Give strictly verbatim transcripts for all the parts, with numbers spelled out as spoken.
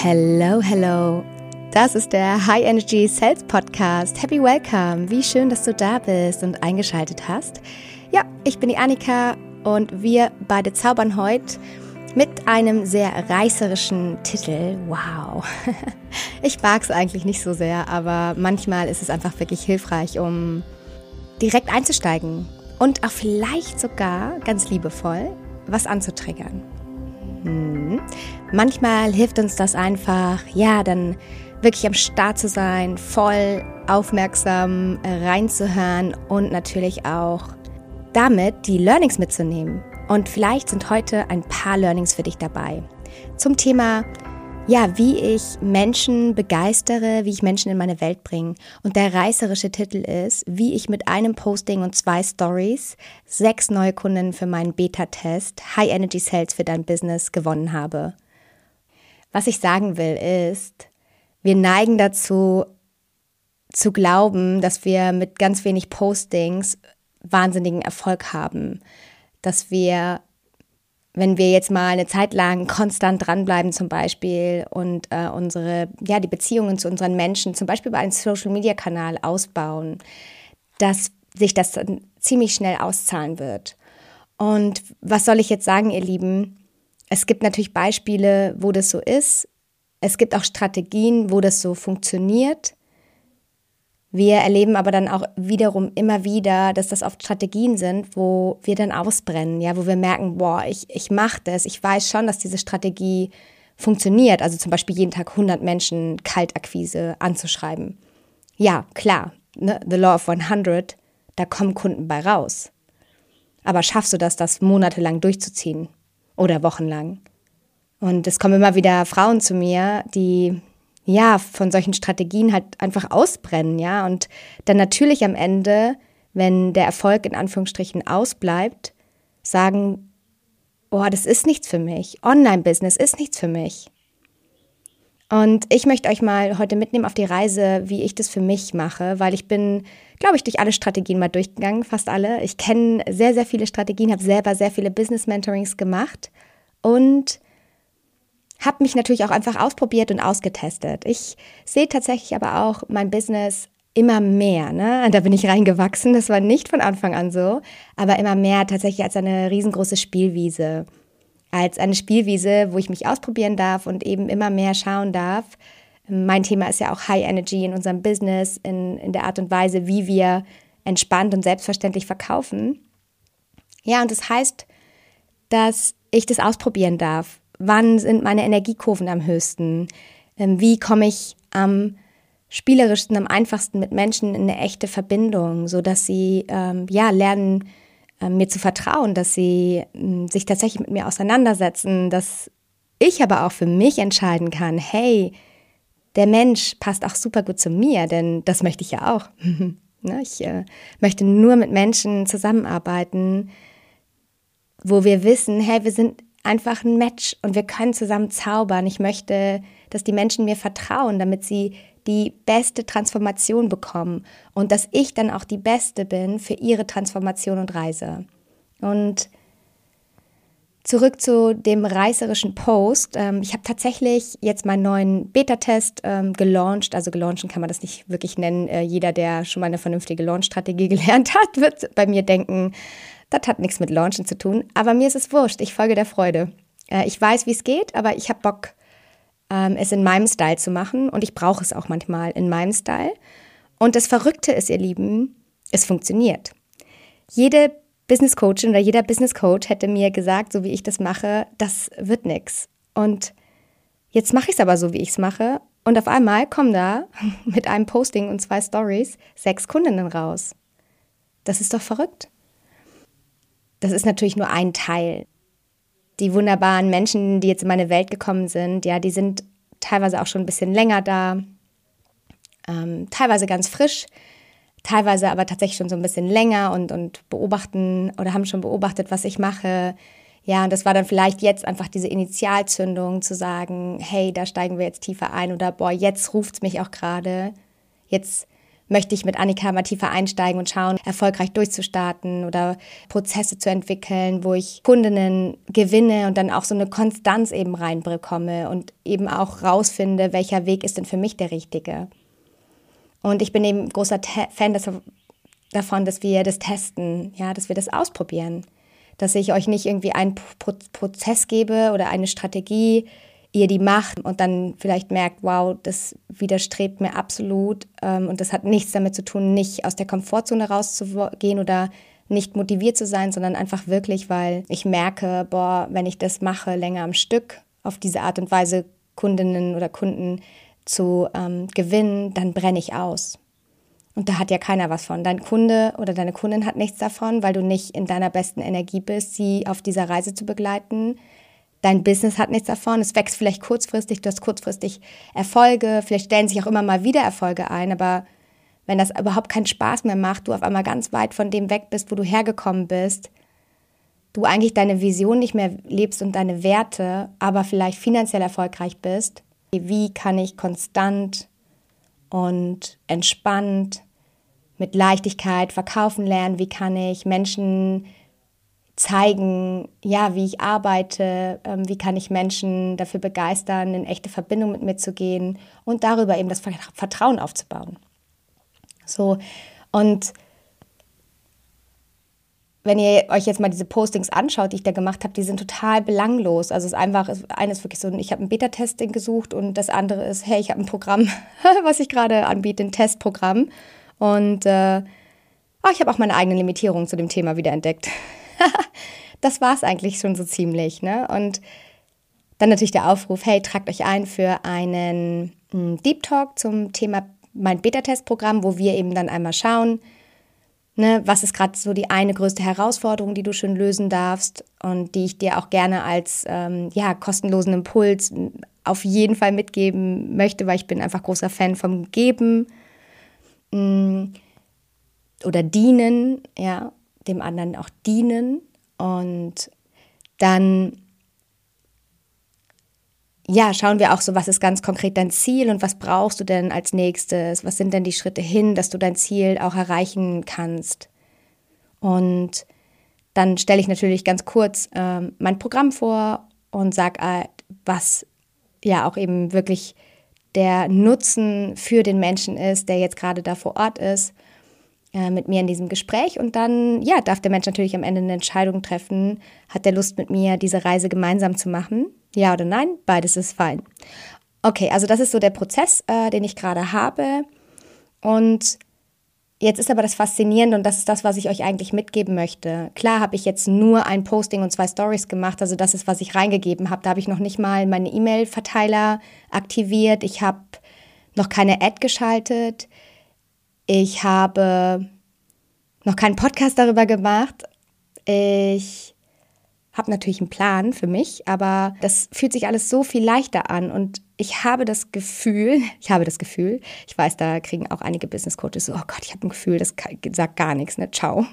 Hello, hello. Das ist der High Energy Sales Podcast. Happy Welcome. Wie schön, dass du da bist und eingeschaltet hast. Ja, ich bin die Annika und wir beide zaubern heute mit einem sehr reißerischen Titel. Wow. Ich mag es eigentlich nicht so sehr, aber manchmal ist es einfach wirklich hilfreich, um direkt einzusteigen und auch vielleicht sogar ganz liebevoll was anzutriggern. Hm. Manchmal hilft uns das einfach, ja, dann wirklich am Start zu sein, voll aufmerksam reinzuhören und natürlich auch damit die Learnings mitzunehmen. Und vielleicht sind heute ein paar Learnings für dich dabei. Zum Thema, ja, wie ich Menschen begeistere, wie ich Menschen in meine Welt bringe. Und der reißerische Titel ist, wie ich mit einem Posting und zwei Stories sechs neue Kunden für meinen Beta-Test High Energy Sales für dein Business gewonnen habe. Was ich sagen will ist, wir neigen dazu zu glauben, dass wir mit ganz wenig Postings wahnsinnigen Erfolg haben. Dass wir, wenn wir jetzt mal eine Zeit lang konstant dranbleiben zum Beispiel und äh, unsere, ja, die Beziehungen zu unseren Menschen zum Beispiel über einen Social-Media-Kanal ausbauen, dass sich das dann ziemlich schnell auszahlen wird. Und was soll ich jetzt sagen, ihr Lieben? Es gibt natürlich Beispiele, wo das so ist. Es gibt auch Strategien, wo das so funktioniert. Wir erleben aber dann auch wiederum immer wieder, dass das oft Strategien sind, wo wir dann ausbrennen, ja, wo wir merken, boah, ich, ich mache das, ich weiß schon, dass diese Strategie funktioniert, also zum Beispiel jeden Tag hundert Menschen Kaltakquise anzuschreiben. Ja, klar, ne? The Law of hundert, da kommen Kunden bei raus. Aber schaffst du das, das monatelang durchzuziehen oder wochenlang? Und es kommen immer wieder Frauen zu mir, die ja, von solchen Strategien halt einfach ausbrennen, ja, und dann natürlich am Ende, wenn der Erfolg in Anführungsstrichen ausbleibt, sagen, oh, das ist nichts für mich, Online-Business ist nichts für mich. Und ich möchte euch mal heute mitnehmen auf die Reise, wie ich das für mich mache, weil ich bin, glaube ich, durch alle Strategien mal durchgegangen, fast alle. Ich kenne sehr, sehr viele Strategien, habe selber sehr viele Business-Mentorings gemacht und habe mich natürlich auch einfach ausprobiert und ausgetestet. Ich sehe tatsächlich aber auch mein Business immer mehr, ne? Da bin ich reingewachsen, das war nicht von Anfang an so, aber immer mehr tatsächlich als eine riesengroße Spielwiese. Als eine Spielwiese, wo ich mich ausprobieren darf und eben immer mehr schauen darf. Mein Thema ist ja auch High Energy in unserem Business, in, in der Art und Weise, wie wir entspannt und selbstverständlich verkaufen. Ja, und das heißt, dass ich das ausprobieren darf. Wann sind meine Energiekurven am höchsten? Wie komme ich am spielerischsten, am einfachsten mit Menschen in eine echte Verbindung, sodass sie ähm, ja, lernen, äh, mir zu vertrauen, dass sie ähm, sich tatsächlich mit mir auseinandersetzen, dass ich aber auch für mich entscheiden kann, hey, der Mensch passt auch super gut zu mir, denn das möchte ich ja auch. ne? Ich äh, möchte nur mit Menschen zusammenarbeiten, wo wir wissen, hey, wir sind einfach ein Match und wir können zusammen zaubern. Ich möchte, dass die Menschen mir vertrauen, damit sie die beste Transformation bekommen und dass ich dann auch die Beste bin für ihre Transformation und Reise. Und zurück zu dem reißerischen Post. Ich habe tatsächlich jetzt meinen neuen Beta-Test gelauncht. Also gelaunchen kann man das nicht wirklich nennen. Jeder, der schon mal eine vernünftige Launch-Strategie gelernt hat, wird bei mir denken, das hat nichts mit Launchen zu tun, aber mir ist es wurscht, ich folge der Freude. Ich weiß, wie es geht, aber ich habe Bock, es in meinem Style zu machen und ich brauche es auch manchmal in meinem Style. Und das Verrückte ist, ihr Lieben, es funktioniert. Jede Business Coachin oder jeder Business Coach hätte mir gesagt, so wie ich das mache, das wird nichts. Und jetzt mache ich es aber so, wie ich es mache und auf einmal kommen da mit einem Posting und zwei Stories sechs Kundinnen raus. Das ist doch verrückt. Das ist natürlich nur ein Teil. Die wunderbaren Menschen, die jetzt in meine Welt gekommen sind, ja, die sind teilweise auch schon ein bisschen länger da, ähm, teilweise ganz frisch, teilweise aber tatsächlich schon so ein bisschen länger und, und beobachten oder haben schon beobachtet, was ich mache. Ja, und das war dann vielleicht jetzt einfach diese Initialzündung zu sagen, hey, da steigen wir jetzt tiefer ein oder boah, jetzt ruft's mich auch gerade, jetzt möchte ich mit Annika mal tiefer einsteigen und schauen, erfolgreich durchzustarten oder Prozesse zu entwickeln, wo ich Kundinnen gewinne und dann auch so eine Konstanz eben reinbekomme und eben auch rausfinde, welcher Weg ist denn für mich der richtige. Und ich bin eben großer Te- Fan des, davon, dass wir das testen, ja, dass wir das ausprobieren. Dass ich euch nicht irgendwie einen Pro- Prozess gebe oder eine Strategie, ihr die macht und dann vielleicht merkt, wow, das widerstrebt mir absolut ähm, und das hat nichts damit zu tun, nicht aus der Komfortzone rauszugehen oder nicht motiviert zu sein, sondern einfach wirklich, weil ich merke, boah, wenn ich das mache, länger am Stück, auf diese Art und Weise Kundinnen oder Kunden zu ähm, gewinnen, dann brenne ich aus. Und da hat ja keiner was von. Dein Kunde oder deine Kundin hat nichts davon, weil du nicht in deiner besten Energie bist, sie auf dieser Reise zu begleiten. Dein Business hat nichts davon, es wächst vielleicht kurzfristig, du hast kurzfristig Erfolge, vielleicht stellen sich auch immer mal wieder Erfolge ein, aber wenn das überhaupt keinen Spaß mehr macht, du auf einmal ganz weit von dem weg bist, wo du hergekommen bist, du eigentlich deine Vision nicht mehr lebst und deine Werte, aber vielleicht finanziell erfolgreich bist, wie kann ich konstant und entspannt mit Leichtigkeit verkaufen lernen, wie kann ich Menschen zeigen, ja, wie ich arbeite, ähm, wie kann ich Menschen dafür begeistern, in echte Verbindung mit mir zu gehen und darüber eben das Vertrauen aufzubauen. So, und wenn ihr euch jetzt mal diese Postings anschaut, die ich da gemacht habe, die sind total belanglos. Also es ist einfach, eines wirklich so, ich habe ein Beta-Testing gesucht und das andere ist, hey, ich habe ein Programm, was ich gerade anbiete, ein Testprogramm. Und äh, oh, ich habe auch meine eigenen Limitierungen zu dem Thema wieder entdeckt. Das war es eigentlich schon so ziemlich, ne? Und dann natürlich der Aufruf, hey, tragt euch ein für einen Deeptalk zum Thema mein Beta-Test-Programm, wo wir eben dann einmal schauen, ne, was ist gerade so die eine größte Herausforderung, die du schön lösen darfst und die ich dir auch gerne als ähm, ja, kostenlosen Impuls auf jeden Fall mitgeben möchte, weil ich bin einfach großer Fan vom Geben mh, oder Dienen, ja, dem anderen auch dienen und dann ja, schauen wir auch so, was ist ganz konkret dein Ziel und was brauchst du denn als nächstes, was sind denn die Schritte hin, dass du dein Ziel auch erreichen kannst. Und dann stelle ich natürlich ganz kurz äh, mein Programm vor und sage, äh, was ja auch eben wirklich der Nutzen für den Menschen ist, der jetzt gerade da vor Ort ist, mit mir in diesem Gespräch und dann ja, darf der Mensch natürlich am Ende eine Entscheidung treffen, hat der Lust mit mir diese Reise gemeinsam zu machen, ja oder nein, beides ist fein. Okay, also das ist so der Prozess, äh, den ich gerade habe und jetzt ist aber das Faszinierende und das ist das, was ich euch eigentlich mitgeben möchte. Klar habe ich jetzt nur ein Posting und zwei Stories gemacht, also das ist, was ich reingegeben habe, da habe ich noch nicht mal meine E-Mail-Verteiler aktiviert, ich habe noch keine Ad geschaltet, ich habe noch keinen Podcast darüber gemacht. Ich habe natürlich einen Plan für mich, aber das fühlt sich alles so viel leichter an. Und ich habe das Gefühl, ich habe das Gefühl, ich weiß, da kriegen auch einige Business Coaches so, oh Gott, ich habe ein Gefühl, das sagt gar nichts, ne, ciao.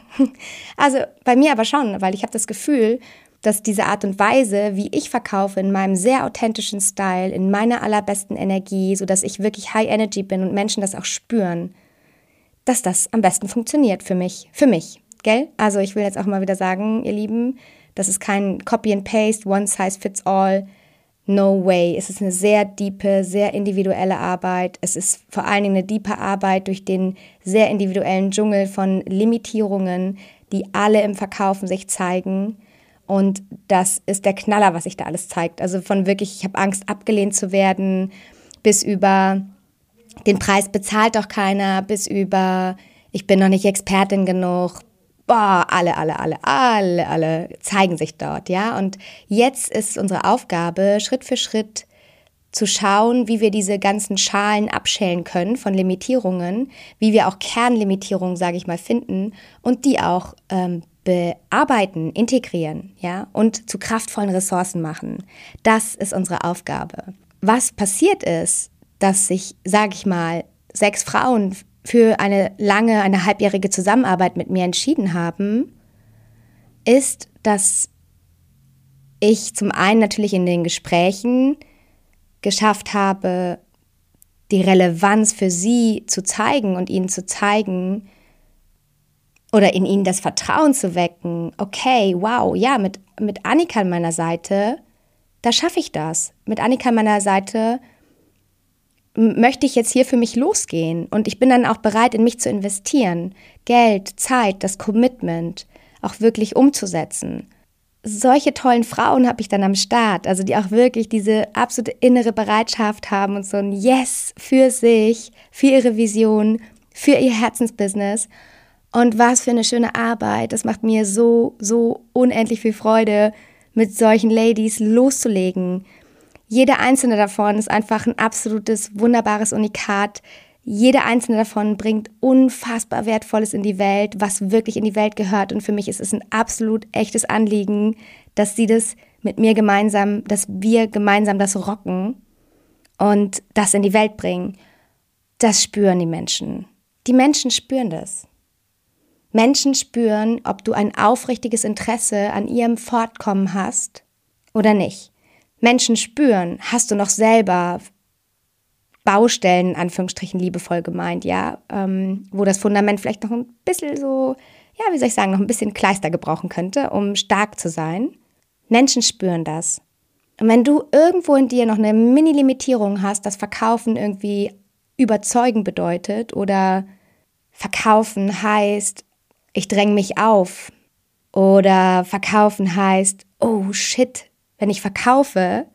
Also bei mir aber schon, weil ich habe das Gefühl, dass diese Art und Weise, wie ich verkaufe, in meinem sehr authentischen Style, in meiner allerbesten Energie, sodass ich wirklich High Energy bin und Menschen das auch spüren, dass das am besten funktioniert für mich, für mich, gell? Also ich will jetzt auch mal wieder sagen, ihr Lieben, das ist kein Copy and Paste, one size fits all, no way. Es ist eine sehr diepe, sehr individuelle Arbeit. Es ist vor allen Dingen eine diepe Arbeit durch den sehr individuellen Dschungel von Limitierungen, die alle im Verkaufen sich zeigen. Und das ist der Knaller, was sich da alles zeigt. Also von wirklich, ich habe Angst, abgelehnt zu werden, bis über... Den Preis bezahlt doch keiner, bis über, ich bin noch nicht Expertin genug. Boah, alle, alle, alle, alle, alle zeigen sich dort, ja. Und jetzt ist unsere Aufgabe, Schritt für Schritt zu schauen, wie wir diese ganzen Schalen abschälen können von Limitierungen, wie wir auch Kernlimitierungen, sage ich mal, finden und die auch ähm, bearbeiten, integrieren, ja, und zu kraftvollen Ressourcen machen. Das ist unsere Aufgabe. Was passiert ist, dass sich, sage ich mal, sechs Frauen für eine lange, eine halbjährige Zusammenarbeit mit mir entschieden haben, ist, dass ich zum einen natürlich in den Gesprächen geschafft habe, die Relevanz für sie zu zeigen und ihnen zu zeigen oder in ihnen das Vertrauen zu wecken, okay, wow, ja, mit, mit Annika an meiner Seite, da schaffe ich das. Mit Annika an meiner Seite möchte ich jetzt hier für mich losgehen und ich bin dann auch bereit, in mich zu investieren. Geld, Zeit, das Commitment auch wirklich umzusetzen. Solche tollen Frauen habe ich dann am Start, also die auch wirklich diese absolute innere Bereitschaft haben und so ein Yes für sich, für ihre Vision, für ihr Herzensbusiness. Und was für eine schöne Arbeit, das macht mir so, so unendlich viel Freude, mit solchen Ladies loszulegen. Jede einzelne davon ist einfach ein absolutes, wunderbares Unikat. Jede einzelne davon bringt unfassbar Wertvolles in die Welt, was wirklich in die Welt gehört. Und für mich ist es ein absolut echtes Anliegen, dass sie das mit mir gemeinsam, dass wir gemeinsam das rocken und das in die Welt bringen. Das spüren die Menschen. Die Menschen spüren das. Menschen spüren, ob du ein aufrichtiges Interesse an ihrem Fortkommen hast oder nicht. Menschen spüren, hast du noch selber Baustellen, in Anführungsstrichen liebevoll gemeint, ja, ähm, wo das Fundament vielleicht noch ein bisschen so, ja, wie soll ich sagen, noch ein bisschen Kleister gebrauchen könnte, um stark zu sein. Menschen spüren das. Und wenn du irgendwo in dir noch eine Mini-Limitierung hast, dass Verkaufen irgendwie überzeugen bedeutet oder Verkaufen heißt, ich dränge mich auf oder Verkaufen heißt, oh shit, wenn ich verkaufe,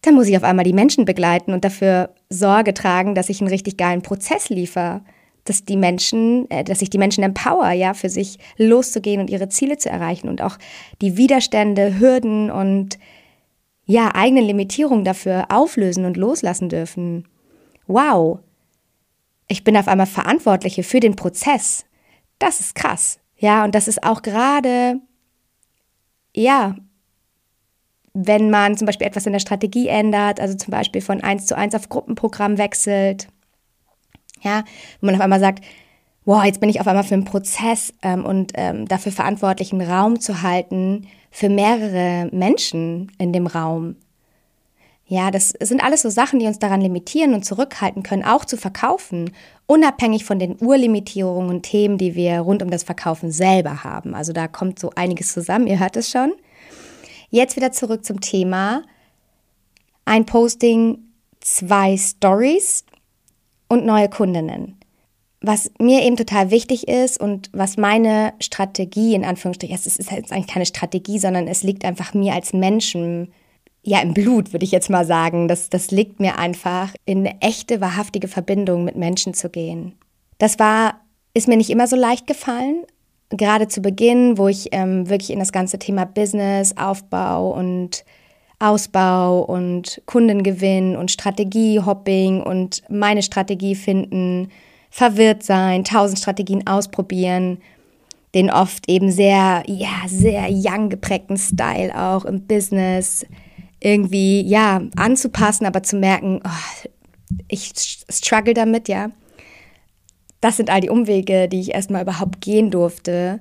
dann muss ich auf einmal die Menschen begleiten und dafür Sorge tragen, dass ich einen richtig geilen Prozess liefere, dass die Menschen, äh, dass ich die Menschen empower, ja, für sich loszugehen und ihre Ziele zu erreichen und auch die Widerstände, Hürden und ja, eigene Limitierungen dafür auflösen und loslassen dürfen. Wow, ich bin auf einmal Verantwortliche für den Prozess. Das ist krass, ja, und das ist auch gerade, ja, wenn man zum Beispiel etwas in der Strategie ändert, also zum Beispiel von eins zu eins auf Gruppenprogramm wechselt, ja, wo man auf einmal sagt, wow, jetzt bin ich auf einmal für einen Prozess ähm, und ähm, dafür verantwortlich, einen Raum zu halten für mehrere Menschen in dem Raum. Ja, das sind alles so Sachen, die uns daran limitieren und zurückhalten können, auch zu verkaufen, unabhängig von den Urlimitierungen und Themen, die wir rund um das Verkaufen selber haben. Also da kommt so einiges zusammen, ihr hört es schon. Jetzt wieder zurück zum Thema. Ein Posting, zwei Stories und neue Kundinnen. Was mir eben total wichtig ist und was meine Strategie, in Anführungsstrichen, es ist jetzt eigentlich keine Strategie, sondern es liegt einfach mir als Menschen, ja, im Blut, würde ich jetzt mal sagen. Das, das liegt mir einfach, in eine echte, wahrhaftige Verbindung mit Menschen zu gehen. Das war, ist mir nicht immer so leicht gefallen. Gerade zu Beginn, wo ich ähm, wirklich in das ganze Thema Business, Aufbau und Ausbau und Kundengewinn und Strategiehopping und meine Strategie finden, verwirrt sein, tausend Strategien ausprobieren, den oft eben sehr, ja, sehr young geprägten Style auch im Business irgendwie, ja, anzupassen, aber zu merken, oh, ich struggle damit, ja. Das sind all die Umwege, die ich erstmal überhaupt gehen durfte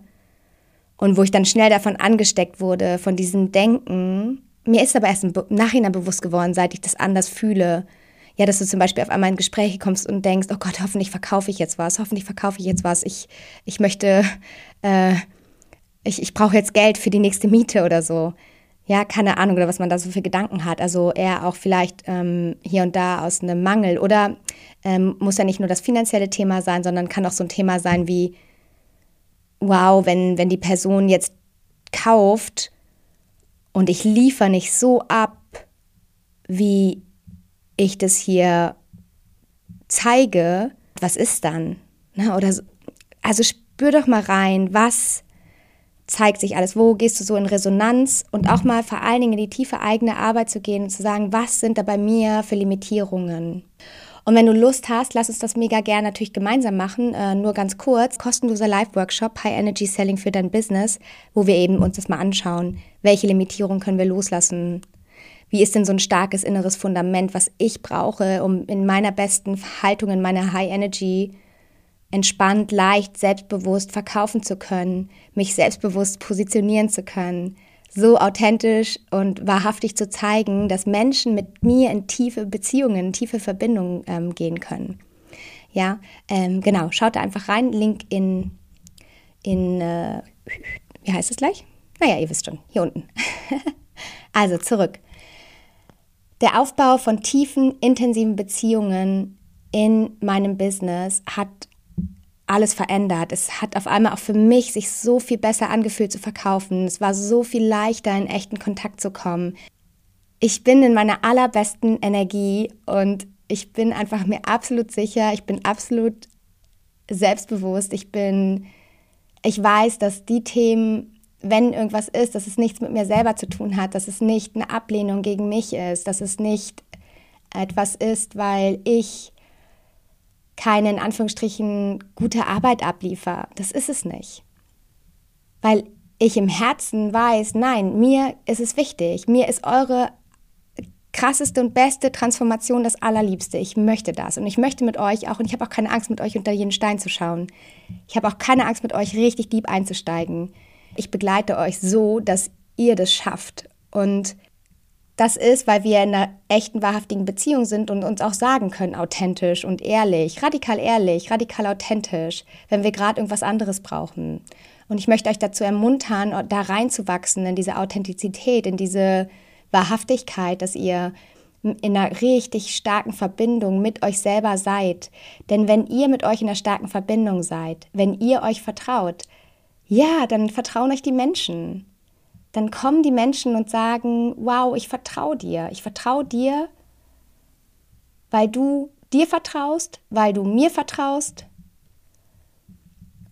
und wo ich dann schnell davon angesteckt wurde, von diesem Denken. Mir ist aber erst im Nachhinein bewusst geworden, seit ich das anders fühle. Ja, dass du zum Beispiel auf einmal in Gespräche kommst und denkst, oh Gott, hoffentlich verkaufe ich jetzt was, hoffentlich verkaufe ich jetzt was. Ich, ich möchte, äh, ich, ich brauche jetzt Geld für die nächste Miete oder so. Ja, keine Ahnung, oder was man da so für Gedanken hat. Also eher auch vielleicht ähm, hier und da aus einem Mangel. Oder ähm, muss ja nicht nur das finanzielle Thema sein, sondern kann auch so ein Thema sein wie, wow, wenn, wenn die Person jetzt kauft und ich liefere nicht so ab, wie ich das hier zeige, was ist dann? Na, oder so, also spür doch mal rein, was zeigt sich alles, wo gehst du so in Resonanz und auch mal vor allen Dingen in die tiefe eigene Arbeit zu gehen und zu sagen, was sind da bei mir für Limitierungen? Und wenn du Lust hast, lass uns das mega gerne natürlich gemeinsam machen, äh, nur ganz kurz, kostenloser Live-Workshop, High Energy Selling für dein Business, wo wir eben uns das mal anschauen, welche Limitierungen können wir loslassen, wie ist denn so ein starkes inneres Fundament, was ich brauche, um in meiner besten Haltung, in meiner High Energy entspannt, leicht, selbstbewusst verkaufen zu können, mich selbstbewusst positionieren zu können, so authentisch und wahrhaftig zu zeigen, dass Menschen mit mir in tiefe Beziehungen, in tiefe Verbindungen ähm, gehen können. Ja, ähm, genau, schaut da einfach rein, Link in, in äh, wie heißt es gleich? Naja, ihr wisst schon, hier unten. Also zurück. Der Aufbau von tiefen, intensiven Beziehungen in meinem Business hat alles verändert. Es hat auf einmal auch für mich sich so viel besser angefühlt zu verkaufen. Es war so viel leichter, in echten Kontakt zu kommen. Ich bin in meiner allerbesten Energie und ich bin einfach mir absolut sicher, ich bin absolut selbstbewusst. Ich bin, ich weiß, dass die Themen, wenn irgendwas ist, dass es nichts mit mir selber zu tun hat, dass es nicht eine Ablehnung gegen mich ist, dass es nicht etwas ist, weil ich keine, in Anführungsstrichen, gute Arbeit abliefere. Das ist es nicht. Weil ich im Herzen weiß, nein, mir ist es wichtig. Mir ist eure krasseste und beste Transformation das Allerliebste. Ich möchte das. Und ich möchte mit euch auch, und ich habe auch keine Angst, mit euch unter jeden Stein zu schauen. Ich habe auch keine Angst, mit euch richtig deep einzusteigen. Ich begleite euch so, dass ihr das schafft. Und das ist, weil wir in einer echten, wahrhaftigen Beziehung sind und uns auch sagen können, authentisch und ehrlich, radikal ehrlich, radikal authentisch, wenn wir gerade irgendwas anderes brauchen. Und ich möchte euch dazu ermuntern, da reinzuwachsen in diese Authentizität, in diese Wahrhaftigkeit, dass ihr in einer richtig starken Verbindung mit euch selber seid. Denn wenn ihr mit euch in einer starken Verbindung seid, wenn ihr euch vertraut, ja, dann vertrauen euch die Menschen. Dann kommen die Menschen und sagen, wow, ich vertraue dir. Ich vertraue dir, weil du dir vertraust, weil du mir vertraust.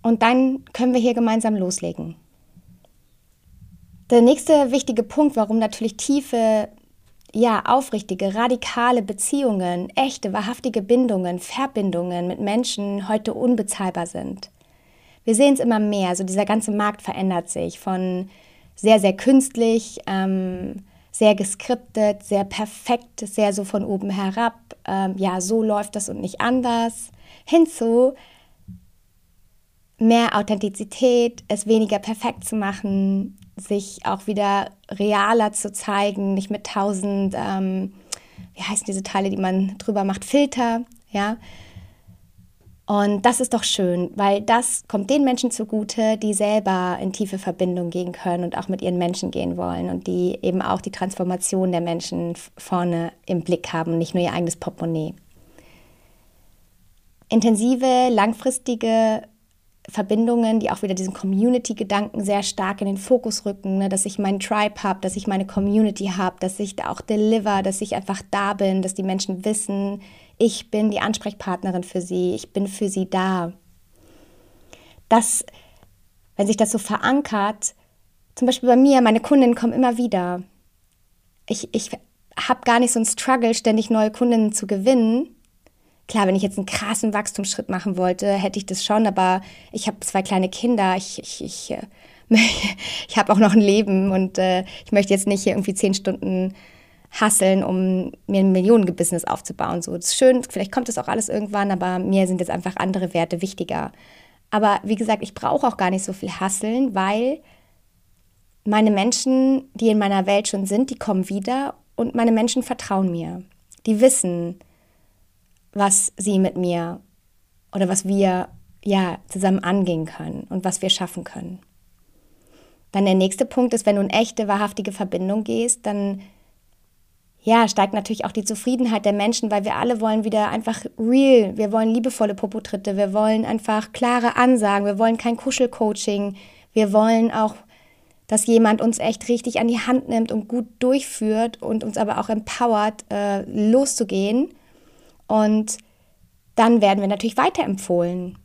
Und dann können wir hier gemeinsam loslegen. Der nächste wichtige Punkt, warum natürlich tiefe, ja, aufrichtige, radikale Beziehungen, echte, wahrhaftige Bindungen, Verbindungen mit Menschen heute unbezahlbar sind. Wir sehen es immer mehr. Also dieser ganze Markt verändert sich von sehr, sehr künstlich, ähm, sehr geskriptet, sehr perfekt, sehr so von oben herab. Ähm, ja, so läuft das und nicht anders. Hinzu mehr Authentizität, es weniger perfekt zu machen, sich auch wieder realer zu zeigen, nicht mit tausend, ähm, wie heißen diese Teile, die man drüber macht, Filter, ja. Und das ist doch schön, weil das kommt den Menschen zugute, die selber in tiefe Verbindung gehen können und auch mit ihren Menschen gehen wollen und die eben auch die Transformation der Menschen vorne im Blick haben und nicht nur ihr eigenes Portemonnaie. Intensive, langfristige Verbindungen, die auch wieder diesen Community-Gedanken sehr stark in den Fokus rücken, ne? Dass ich meinen Tribe habe, dass ich meine Community habe, dass ich da auch deliver, dass ich einfach da bin, dass die Menschen wissen, ich bin die Ansprechpartnerin für sie, ich bin für sie da. Das, wenn sich das so verankert, zum Beispiel bei mir, meine Kundinnen kommen immer wieder. Ich, ich habe gar nicht so einen Struggle, ständig neue Kundinnen zu gewinnen. Klar, wenn ich jetzt einen krassen Wachstumsschritt machen wollte, hätte ich das schon, aber ich habe zwei kleine Kinder, ich, ich, ich, ich habe auch noch ein Leben und äh, ich möchte jetzt nicht hier irgendwie zehn Stunden hustlen, um mir ein Millionenbusiness aufzubauen. So, das ist schön, vielleicht kommt das auch alles irgendwann, aber mir sind jetzt einfach andere Werte wichtiger. Aber wie gesagt, ich brauche auch gar nicht so viel hustlen, weil meine Menschen, die in meiner Welt schon sind, die kommen wieder und meine Menschen vertrauen mir. Die wissen, was sie mit mir oder was wir ja zusammen angehen können und was wir schaffen können. Dann der nächste Punkt ist, wenn du in echte, wahrhaftige Verbindung gehst, dann ja, steigt natürlich auch die Zufriedenheit der Menschen, weil wir alle wollen wieder einfach real, wir wollen liebevolle Popotritte, wir wollen einfach klare Ansagen, wir wollen kein Kuschelcoaching, wir wollen auch, dass jemand uns echt richtig an die Hand nimmt und gut durchführt und uns aber auch empowert, äh, loszugehen. Und dann werden wir natürlich weiterempfohlen.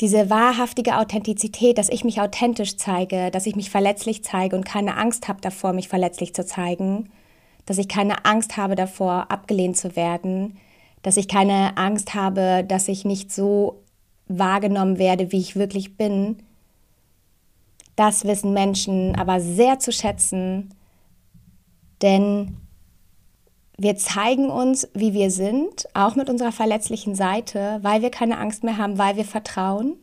Diese wahrhaftige Authentizität, dass ich mich authentisch zeige, dass ich mich verletzlich zeige und keine Angst habe davor, mich verletzlich zu zeigen, dass ich keine Angst habe davor, abgelehnt zu werden, dass ich keine Angst habe, dass ich nicht so wahrgenommen werde, wie ich wirklich bin. Das wissen Menschen aber sehr zu schätzen, denn wir zeigen uns, wie wir sind, auch mit unserer verletzlichen Seite, weil wir keine Angst mehr haben, weil wir vertrauen.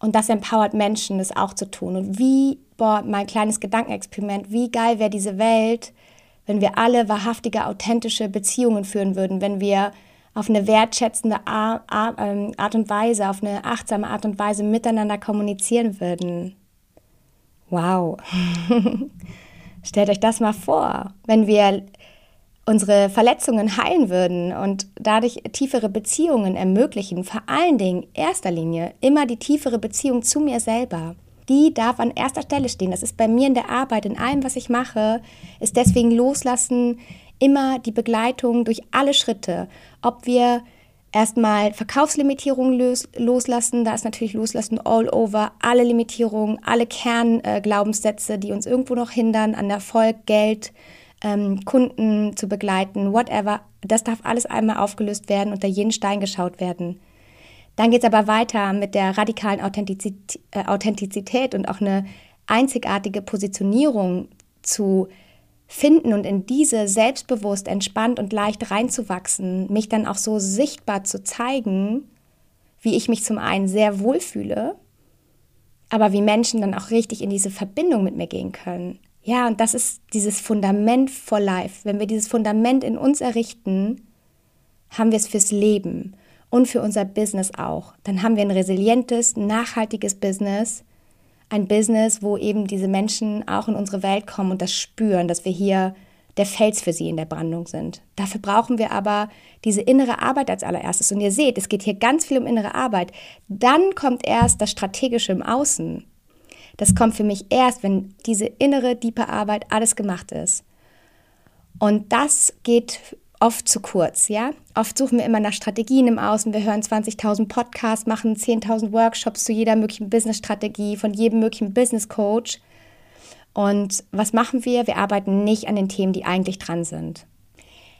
Und das empowert Menschen, das auch zu tun. Und wie boah, mein kleines Gedankenexperiment, wie geil wäre diese Welt, wenn wir alle wahrhaftige, authentische Beziehungen führen würden, wenn wir auf eine wertschätzende Art und Weise, auf eine achtsame Art und Weise miteinander kommunizieren würden. Wow. Stellt euch das mal vor, wenn wir unsere Verletzungen heilen würden und dadurch tiefere Beziehungen ermöglichen, vor allen Dingen in erster Linie immer die tiefere Beziehung zu mir selber. Die darf an erster Stelle stehen. Das ist bei mir in der Arbeit, in allem, was ich mache, ist deswegen Loslassen immer die Begleitung durch alle Schritte. Ob wir erstmal Verkaufslimitierungen los, loslassen, da ist natürlich Loslassen all over, alle Limitierungen, alle Kernglaubenssätze, äh, die uns irgendwo noch hindern, an Erfolg, Geld, ähm, Kunden zu begleiten, whatever. Das darf alles einmal aufgelöst werden, unter jeden Stein geschaut werden. Dann geht es aber weiter mit der radikalen Authentizität, äh, Authentizität und auch eine einzigartige Positionierung zu finden und in diese selbstbewusst, entspannt und leicht reinzuwachsen, mich dann auch so sichtbar zu zeigen, wie ich mich zum einen sehr wohl fühle, aber wie Menschen dann auch richtig in diese Verbindung mit mir gehen können. Ja, und das ist dieses Fundament for Life. Wenn wir dieses Fundament in uns errichten, haben wir es fürs Leben. Und für unser Business auch. Dann haben wir ein resilientes, nachhaltiges Business. Ein Business, wo eben diese Menschen auch in unsere Welt kommen und das spüren, dass wir hier der Fels für sie in der Brandung sind. Dafür brauchen wir aber diese innere Arbeit als allererstes. Und ihr seht, es geht hier ganz viel um innere Arbeit. Dann kommt erst das Strategische im Außen. Das kommt für mich erst, wenn diese innere, tiefe Arbeit alles gemacht ist. Und das geht oft zu kurz, ja. Oft suchen wir immer nach Strategien im Außen. Wir hören zwanzigtausend Podcasts, machen zehntausend Workshops zu jeder möglichen Business-Strategie, von jedem möglichen Business-Coach. Und was machen wir? Wir arbeiten nicht an den Themen, die eigentlich dran sind.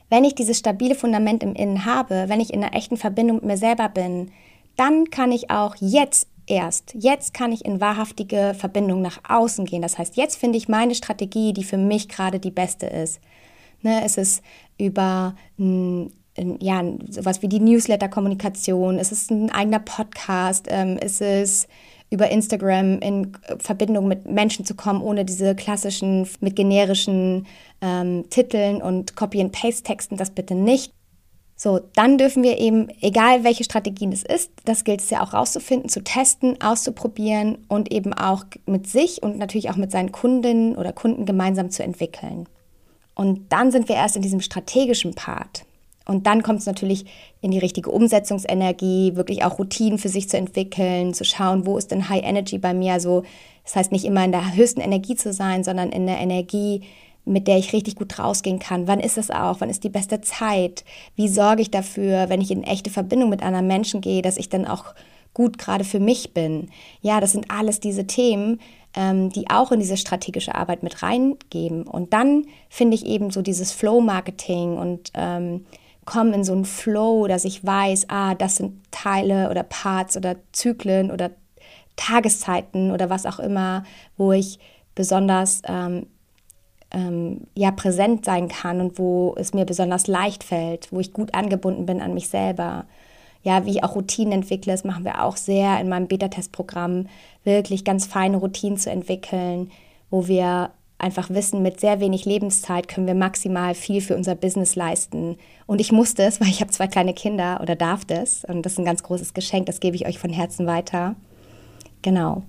Wenn ich dieses stabile Fundament im Innen habe, wenn ich in einer echten Verbindung mit mir selber bin, dann kann ich auch jetzt erst, jetzt kann ich in wahrhaftige Verbindung nach außen gehen. Das heißt, jetzt finde ich meine Strategie, die für mich gerade die beste ist. Ne, es ist über n, n, ja, sowas wie die Newsletter-Kommunikation, es ist ein eigener Podcast, ähm, es ist über Instagram in Verbindung mit Menschen zu kommen, ohne diese klassischen, mit generischen ähm, Titeln und Copy-and-Paste-Texten, das bitte nicht. So, dann dürfen wir eben, egal welche Strategien es ist, das gilt es ja auch rauszufinden, zu testen, auszuprobieren und eben auch mit sich und natürlich auch mit seinen Kundinnen oder Kunden gemeinsam zu entwickeln. Und dann sind wir erst in diesem strategischen Part. Und dann kommt es natürlich in die richtige Umsetzungsenergie, wirklich auch Routinen für sich zu entwickeln, zu schauen, wo ist denn High Energy bei mir so. Das heißt, nicht immer in der höchsten Energie zu sein, sondern in der Energie, mit der ich richtig gut rausgehen kann. Wann ist das auch? Wann ist die beste Zeit? Wie sorge ich dafür, wenn ich in echte Verbindung mit anderen Menschen gehe, dass ich dann auch gut gerade für mich bin? Ja, das sind alles diese Themen, die auch in diese strategische Arbeit mit reingeben. Und dann finde ich eben so dieses Flow-Marketing und ähm, komme in so einen Flow, dass ich weiß, ah, das sind Teile oder Parts oder Zyklen oder Tageszeiten oder was auch immer, wo ich besonders ähm, ähm, ja, präsent sein kann und wo es mir besonders leicht fällt, wo ich gut angebunden bin an mich selber. Ja, wie ich auch Routinen entwickle, das machen wir auch sehr in meinem Beta-Test-Programm, wirklich ganz feine Routinen zu entwickeln, wo wir einfach wissen, mit sehr wenig Lebenszeit können wir maximal viel für unser Business leisten. Und ich musste es, weil ich habe zwei kleine Kinder oder darf das. Und das ist ein ganz großes Geschenk, das gebe ich euch von Herzen weiter. Genau.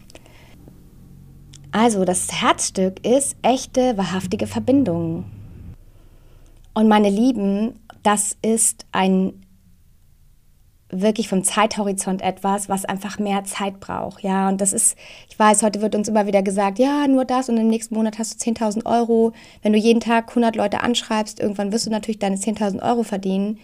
Also das Herzstück ist echte, wahrhaftige Verbindung. Und meine Lieben, das ist ein wirklich vom Zeithorizont etwas, was einfach mehr Zeit braucht, ja, und das ist, ich weiß, heute wird uns immer wieder gesagt, ja, nur das und im nächsten Monat hast du zehntausend Euro, wenn du jeden Tag hundert Leute anschreibst, irgendwann wirst du natürlich deine zehntausend Euro verdienen,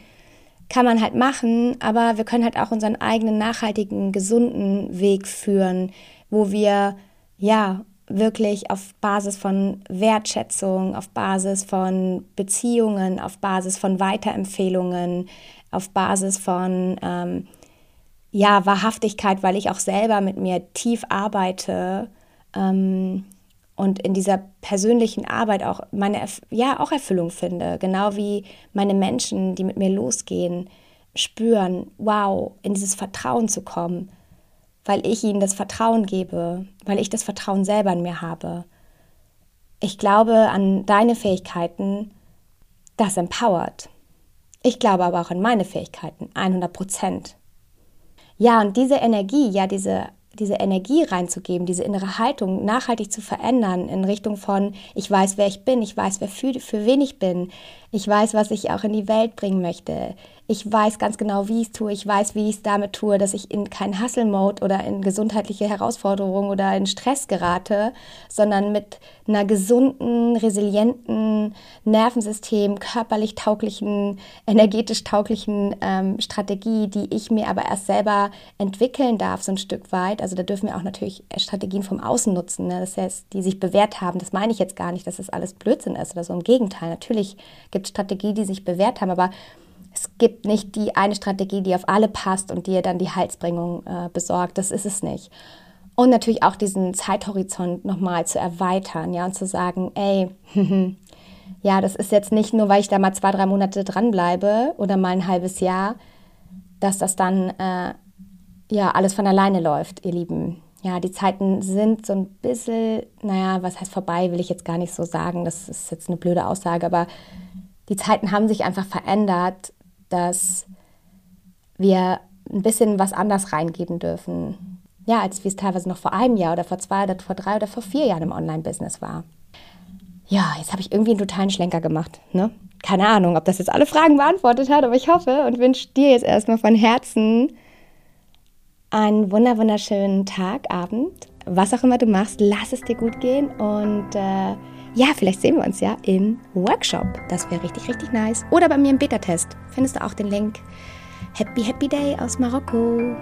kann man halt machen, aber wir können halt auch unseren eigenen nachhaltigen, gesunden Weg führen, wo wir, ja, wirklich auf Basis von Wertschätzung, auf Basis von Beziehungen, auf Basis von Weiterempfehlungen, auf Basis von ähm, ja, Wahrhaftigkeit, weil ich auch selber mit mir tief arbeite ähm, und in dieser persönlichen Arbeit auch meine ja, auch Erfüllung finde. Genau wie meine Menschen, die mit mir losgehen, spüren, wow, in dieses Vertrauen zu kommen. weil ich ihnen das Vertrauen gebe, weil ich das Vertrauen selber in mir habe. Ich glaube an deine Fähigkeiten, das empowert. Ich glaube aber auch an meine Fähigkeiten, hundert Prozent. Ja, und diese Energie, ja, diese, diese Energie reinzugeben, diese innere Haltung nachhaltig zu verändern in Richtung von, ich weiß, wer ich bin, ich weiß, wer für, für wen ich bin, ich weiß, was ich auch in die Welt bringen möchte, ich weiß ganz genau, wie ich es tue, ich weiß, wie ich es damit tue, dass ich in keinen Hustle-Mode oder in gesundheitliche Herausforderungen oder in Stress gerate, sondern mit einer gesunden, resilienten, Nervensystem, körperlich tauglichen, energetisch tauglichen ähm, Strategie, die ich mir aber erst selber entwickeln darf, so ein Stück weit. Also da dürfen wir auch natürlich Strategien vom Außen nutzen, ne? Das heißt, die sich bewährt haben. Das meine ich jetzt gar nicht, dass das alles Blödsinn ist oder so. Im Gegenteil, natürlich gibt es Strategien, die sich bewährt haben, aber es gibt nicht die eine Strategie, die auf alle passt und dir dann die Halsbringung äh, besorgt. Das ist es nicht. Und natürlich auch diesen Zeithorizont nochmal zu erweitern, ja, und zu sagen, ey, ja, das ist jetzt nicht nur, weil ich da mal zwei, drei Monate dranbleibe oder mal ein halbes Jahr, dass das dann äh, ja alles von alleine läuft, ihr Lieben. Ja, die Zeiten sind so ein bisschen, naja, was heißt vorbei, will ich jetzt gar nicht so sagen. Das ist jetzt eine blöde Aussage, aber die Zeiten haben sich einfach verändert, dass wir ein bisschen was anders reingeben dürfen. Ja, als wie es teilweise noch vor einem Jahr oder vor zwei oder vor drei oder vor vier Jahren im Online-Business war. Ja, jetzt habe ich irgendwie einen totalen Schlenker gemacht, ne? Keine Ahnung, ob das jetzt alle Fragen beantwortet hat, aber ich hoffe und wünsche dir jetzt erstmal von Herzen einen wunder wunderschönen Tag, Abend. Was auch immer du machst, lass es dir gut gehen und äh, ja, vielleicht sehen wir uns ja im Workshop. Das wäre richtig, richtig nice. Oder bei mir im Beta-Test. Findest du auch den Link. Happy, happy day aus Marokko.